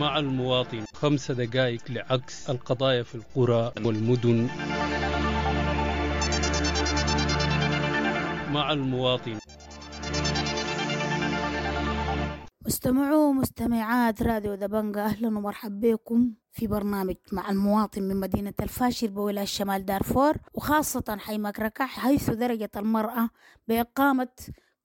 مع المواطن 5 دقائق لعكس القضايا في القرى والمدن. مع المواطن. مستمعوا مستمعات راديو دبنقا، أهلا ومرحبا بكم في برنامج مع المواطن من مدينة الفاشر بولاية شمال دارفور، وخاصة حي مكركح، حيث درجت المرأة بإقامة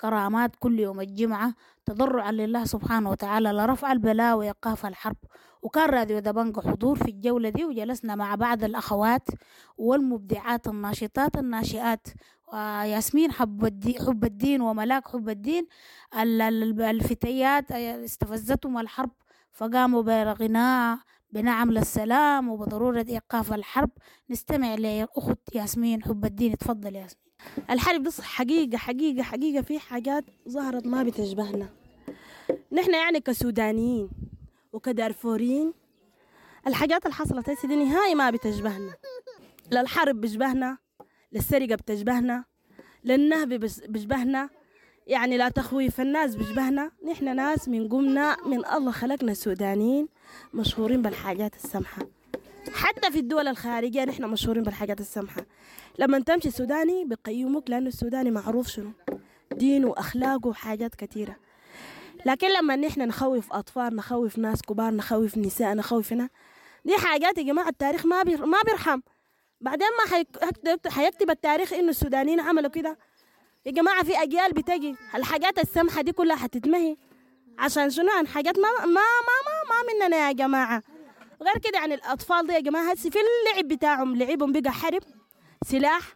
كرامات كل يوم الجمعة تضرعا لله سبحانه وتعالى لرفع البلاء وإيقاف الحرب. وكان راديو دبنقا حضور في الجولة دي، وجلسنا مع بعض الأخوات والمبدعات الناشطات الناشئات، ياسمين حب الدين وملاك حب الدين. الفتيات استفزتهم الحرب فقاموا بغناء بنعم للسلام وبضرورة إيقاف الحرب. نستمع لأخت ياسمين حب الدين، تفضل ياسمين. الحرب دي حقيقة في حاجات ظهرت ما بتشبهنا نحن، يعني كسودانيين وكدارفوريين. الحاجات اللي حصلت هسه دي نهائي ما بتشبهنا، للحرب بتشبهنا، للسرقة بتشبهنا، للنهب بتشبهنا، يعني لا تخويف الناس بتشبهنا. نحن ناس من قمنا من الله خلقنا سودانيين مشهورين بالحاجات السمحة، حتى في الدول الخارجية نحن مشهورين بالحاجات السمحة. لما تمشي السوداني بقيموك لأنه السوداني معروف شنو دينه وأخلاقه وحاجات كثيرة. لكن لما نحن نخوف أطفال، نخوف ناس كبار، نخوف نساء، نخوفنا دي حاجات يا جماعة التاريخ ما بيرحم. بعدين ما حيكتب التاريخ إنه السودانيين عملوا كده. يا جماعة في أجيال بتجي الحاجات السمحة دي كلها حتتمهي عشان شنو؟ عن حاجات ما مننا يا جماعة. غير كده يعني الأطفال دي يا جماعة في اللعب بتاعهم، لعبهم بقى حرب، سلاح،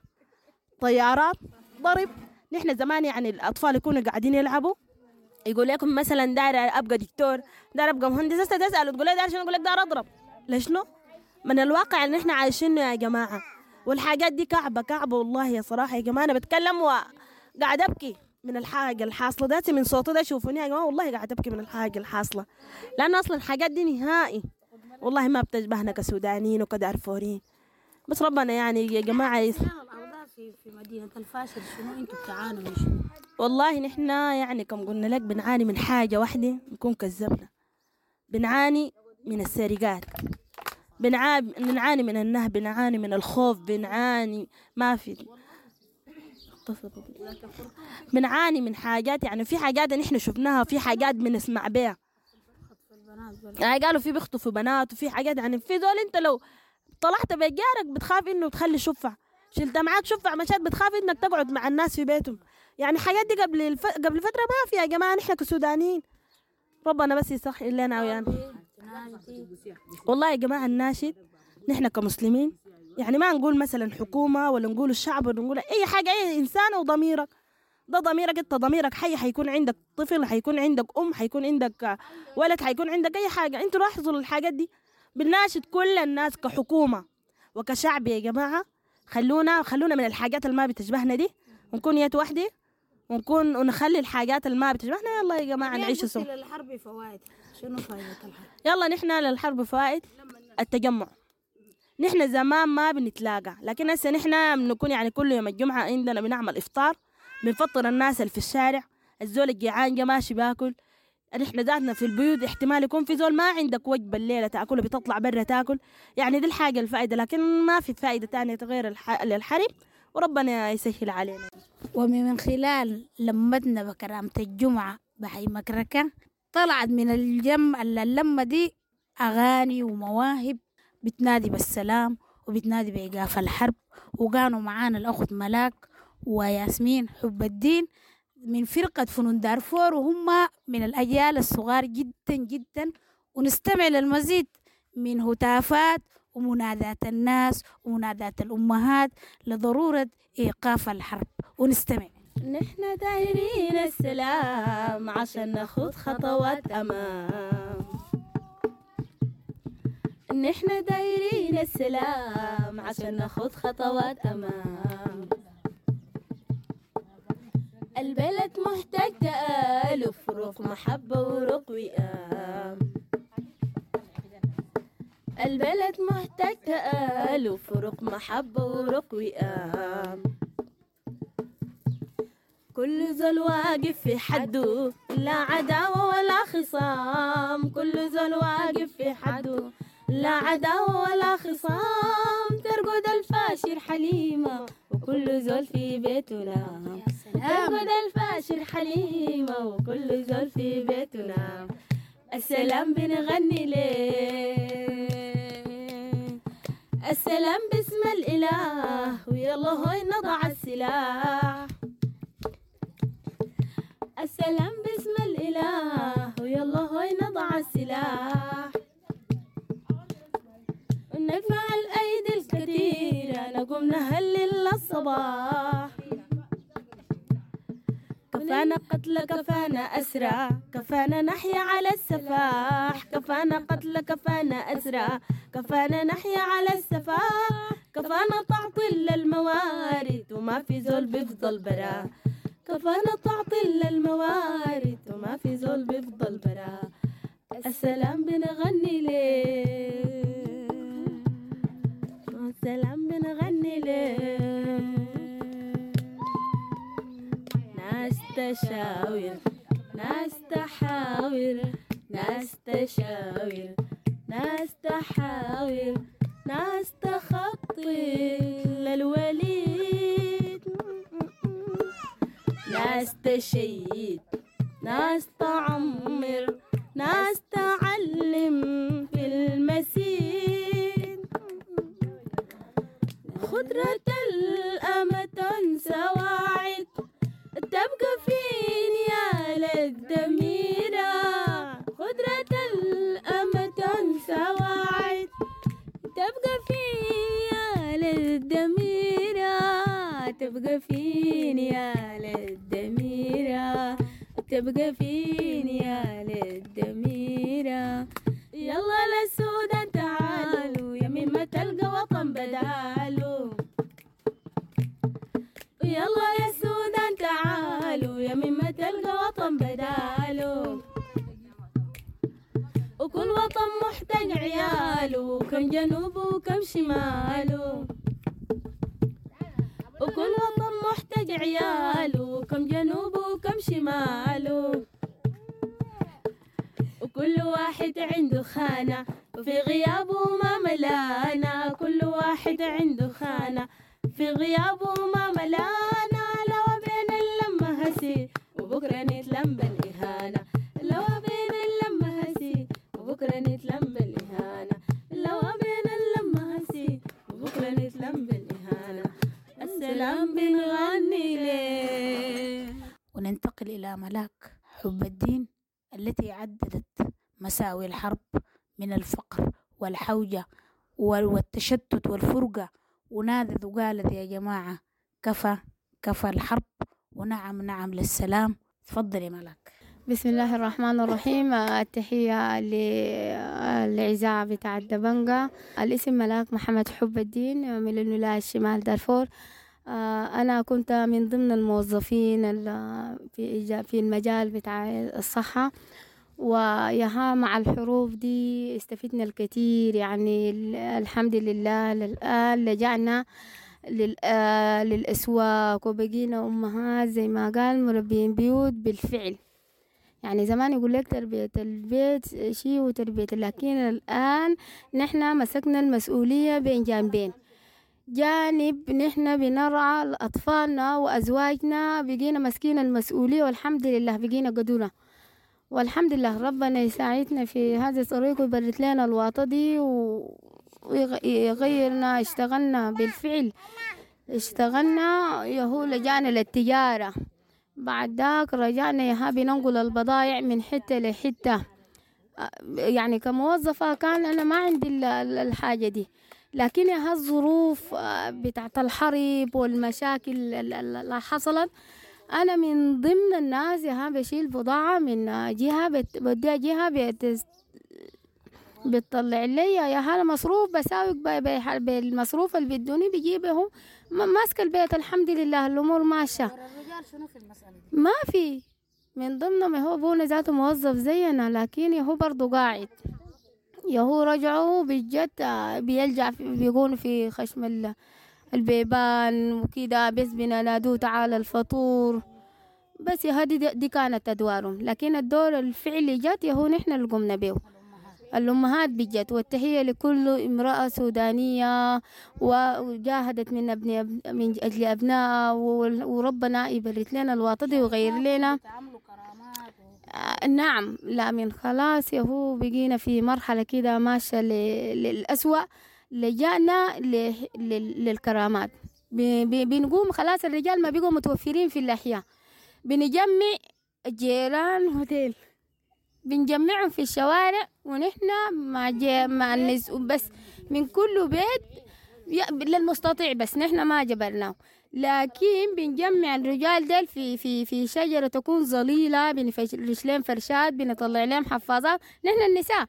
طيارات، ضرب. نحن زمان يعني الأطفال يكونوا قاعدين يلعبوا، يقول لكم مثلا داير أبقى دكتور، داير أبقى مهندس، تسأله تقول لي داير شنو؟ يقول لك داير أضرب. ليشنو؟ من الواقع اللي نحن عايشينه يا جماعة، والحاجات دي كعبة والله يا صراحة يا جماعة. أنا بتكلم وقاعد أبكي من الحاجة الحاصلة داتي، من صوتي ده شوفوني يا جماعة والله قاعد أبكي من الحاجة الحاصلة، لأن أصلا الحاجات دي نهائي والله ما بتشبهنا كسودانيين وكدارفوريين. بس ربنا يعني يا جماعة الأوضاع في مدينة الفاشر شنو أنتوا بتعانوا من شنو؟ والله نحن يعني كم قلنا لك بنعاني من حاجة واحدة، نكون كذبنا، بنعاني من السرقات، بنعاني من النهب، بنعاني من الخوف، بنعاني ما في، بنعاني من حاجات يعني في حاجات نحن شفناها، في حاجات بنسمع بها. قالوا في بيخطفوا بنات وفي حاجات يعني في دول انت لو طلعت بجارك بتخاف انه تخلي شفع، شلت معاك شفع مشات بتخاف انك تقعد مع الناس في بيتهم. يعني حاجات دي قبل فترة ما فيها يا جماعة. نحن كسودانيين ربنا بس يصح اللي انا ويانا والله يا جماعة الناشد. نحن كمسلمين يعني ما نقول مثلا حكومة ولا نقول الشعب ولا نقول أي حاجة، أي إنسان وضميرك ده ضميرك، أنت ضميرك حي، حيكون عندك طفل، حيكون عندك أم، حيكون عندك ولد، حيكون عندك أي حاجة. أنتوا لاحظوا الحاجات دي بنناشد كل الناس كحكومة وكشعب يا جماعة، خلونا من الحاجات اللي ما بتشبهنا دي، ونكون يد وحدي ونخلي الحاجات اللي ما بتشبهنا. يلا يا جماعه نعيش سوا. للحرب فوائد، شنو فائده الحرب؟ يلا نحن للحرب فوائد التجمع. نحن زمان ما بنتلاقى، لكن هسه نحن بنكون يعني كل يوم الجمعه عندنا بنعمل افطار، بنفطر الناس اللي في الشارع، الزول الجيعان جا ماشي باكل. نحن ذاتنا في البيوت احتمال يكون في زول ما عندك وجبه الليله تاكله، بتطلع برا تاكل. يعني دي الحاجه الفائده، لكن ما في فائده ثانيه غير الحرب، وربنا يسهل علينا. ومن خلال لمتنا بكرامة الجمعة بحي مكركة طلعت من اللمة دي أغاني ومواهب بتنادي بالسلام وبتنادي بإيقاف الحرب. وكانوا معانا الأخت ملاك وياسمين حب الدين من فرقة فنون دارفور، وهم من الأجيال الصغار جدا جدا. ونستمع للمزيد من هتافات ومنادات الناس ومنادات الأمهات لضرورة إيقاف الحرب، ونستمع. نحن دايرين السلام عشان ناخد خطوات أمام، نحن دايرين السلام عشان ناخد خطوات أمام. البلد محتاج تآلف، روح محبة وروح وئام، البلد محتاج تآلف، روح محبة وروح وئام. كل زول واقف في حده، لا عداوة ولا خصام. خصام، كل زول واقف في حده، لا عداوة ولا خصام، ترقد الفاشر حليمة وكل زول في بيته نام، ترقد الفاشر حليمة وكل زول في بيته نام، السلام بنغني ليه، السلام باسم الإله، ويلا هوي نضع السلاح، السلام باسم الإله، ويلا هوي نضع السلاح، ندفع الأيدي الكتيرة نقوم نهلل الصباح، كفانا قتل كفانا أسرى، كفانا نحيا على السفاح، كفانا قتل كفانا أسرى، كفانا نحيا على السفاح، كفانا تعطيل للموارد وما في زول بيفضل برا، كفانا تعطيل للموارد وما في زول بيفضل برا، السلام بنغني ليه، السلام بنغني ليه، ناس تشاور ناس تحاور، ناس تشاور ناس تحاور، ناس تخطي للوليد، ناس تشيد ناس تعمر، ناس تعلم في المسير، خضرة الأمة تنسى واعد، تبقى في نيال الدميرة، خضرة الأمة تنسى واعد، تبقى في نيال الدميرة، تبقى في نيال الدميرة، تبقى في نيال الدميرة، يلا للسودان تعالوا، يا مين ما تلقى وطن بدالو، يلا يا السودان تعالوا، يا مين ما تلقى وطن بدالو، وكل وطن محتاج عياله، كم جنوبه وكم شماله، وكل وطن محتاج عياله، كم جنوبه وكم شماله، كل واحد عنده خانة وفي غيابه ما ملانا، كل واحد عنده خانة في غيابه ما ملانا، لو بين اللمة هسي وبكرة نتلم بالإهانة، لو بين اللمة هسي وبكرة نتلم بالإهانة، لو بين اللمة هسي وبكرة نتلم بالإهانة، السلام بنغني ليه. وننتقل إلى ملاك حب الدين التي عددت مساوي الحرب من الفقر والحوجة والتشتت والفرقة، ونادت وقالت يا جماعة كفى كفى الحرب، ونعم نعم للسلام. تفضلي ملاك. بسم الله الرحمن الرحيم. التحية للإذاعة بتاعت دبنقا. الاسم ملاك محمد حب الدين من الولاية الشمال دارفور. أنا كنت من ضمن الموظفين في المجال بتاع الصحة، وياها مع الحروب دي استفدنا الكثير، يعني الحمد لله الآن لجعنا للأسواق وبقينا أمهات زي ما قال مربيين بيوت بالفعل. يعني زمان يقول لك تربية البيت شيء وتربية، لكن الآن نحن مسكنا المسؤولية بين جانبين، جانب نحن بنرعى أطفالنا وأزواجنا، بقينا مسكين المسؤولية والحمد لله بقينا قدونا، والحمد لله ربنا يساعدنا في هذا الطريق ويبرد لنا الواطة دي ويغيرنا. اشتغلنا بالفعل، اشتغلنا يهو لجانا للتجارة، بعد ذاك رجعنا يها بننقل البضائع من حتة لحتة. يعني كموظفة كان أنا ما عندي الحاجة دي، لكن هالظروف بتاعت الحرب والمشاكل اللي حصلت، أنا من ضمن الناس ها بشيل بضاعة من جهة بديها جهة بتطلع لي يا هالمصروف، بساوق بالمصروف اللي بدوني بجيبه، ماسك البيت الحمد لله الأمور ماشية. ما في من ضمنهم هو أبونا ذاته موظف زينا، لكن هو برضو قاعد يهو رجعوا بالجد بيلجع بيكون في خشم البيبان وكده، بس بنادوه تعال الفطور بس هذه دي كانت أدوارهم، لكن الدور الفعلي جات هو نحن اللي قمنا به، الأمهات بجت. والتحية لكل امرأة سودانية وجاهدت من أجل أبنائها وربنا يبارك لنا الوطن ويغير لنا. نعم، لا من خلاص هو بقينا في مرحلة كده ماشية للأسوأ، لجأنا للكرامات. بنقوم خلاص الرجال ما بيقوا متوفرين في اللحية، بنجمع الجيران هوتيل، بنجمعهم في الشوارع، ونحن مع بس من كل بيت للمستطيع، بس نحن ما جبرناه. لكن بنجمع الرجال ديل في شجرة تكون ظليلة، بنفرش لهم فرشات، بنطلع لهم حفاظات نحن النساء،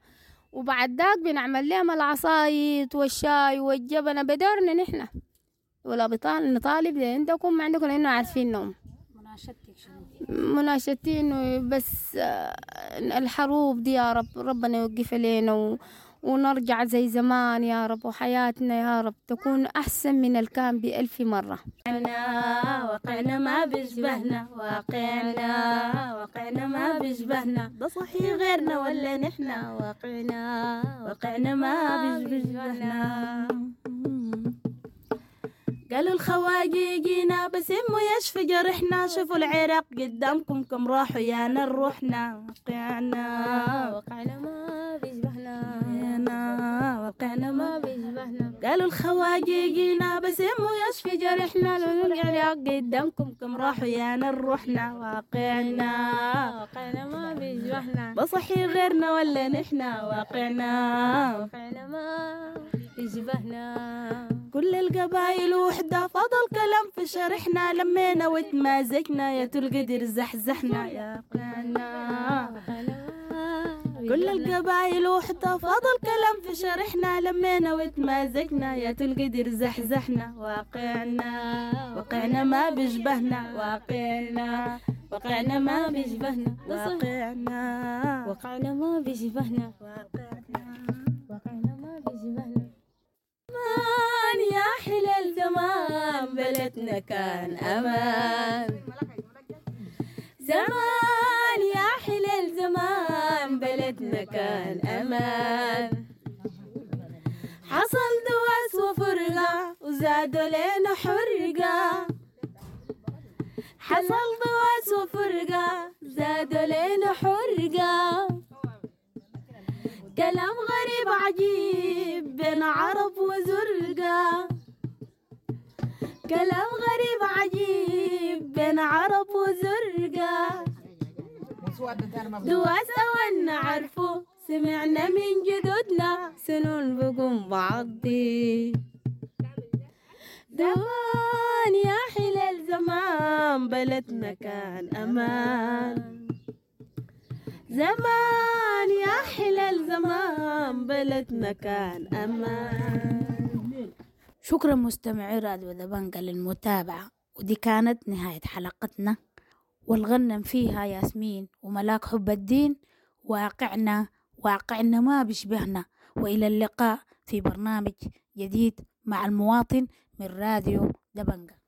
وبعد ذاك بنعمل لهم العصايد والشاي والجبنة بدورنا نحن، ولا نطالب عندكم ما عندكم، لأنه عارفينهم. مناشدتي إنه بس الحروب دي يا رب ربنا يوقف علينا ونرجع زي زمان يا رب، وحياتنا يا رب تكون أحسن من الكام بألف مرة. واقعنا ما بيشبهنا، واقعنا ما بيشبهنا، ده صحيح غيرنا ولا نحنا، واقعنا ما بيشبهنا. قالوا الخواجيجينا بس امه يشفي جرحنا، شوفوا العراق قدامكم كم راحوا يانا روحنا. واقعنا ما بيشبهنا، واقعنا ما بيشبهنا. قالوا الخواجيجينا بس امه يشفي جرحنا، شوفوا العراق قدامكم كم راحوا يانا روحنا. واقعنا ما بيشبهنا، بصحي غيرنا ولا نحنا، واقعنا ما بيشبهنا. كل القبائل وحدة فضل كلام في شرحنا، لمينا وتمازجنا يا تلقدر زحزحنا. يا قنا كل القبائل وحدة فضل كلام في شرحنا، لمينا وتمازجنا يا تلقدر زحزحنا. واقعنا ما بيشبهنا، واقعنا ما بيشبهنا، واقعنا ما بيشبهنا، واقعنا ما بيشبهنا. أمان يا حلال زمان، بلدنا كان أمان زمان، يا حلال زمان، بلدنا كان أمان. حصل دواس وفرقة وزادوا لنا حرقة، حصل دواس وفرقة زادوا لنا حرقة. كلام غريب عجيب بين عرب وزرقة، كلام غريب عجيب بين عرب وزرقة. دواس أول نعرفه سمعنا من جدودنا، سنون بقوم بعضي. زمان يا حلال زمان، بلدنا كان أمان زمان، يا حلال زمان، بلدنا كان أمان. شكرا مستمعي راديو دبنقا للمتابعة، ودي كانت نهاية حلقتنا والغنم فيها ياسمين وملاك حب الدين، واقعنا ما بيشبهنا. وإلى اللقاء في برنامج جديد مع المواطن من راديو دبنقا.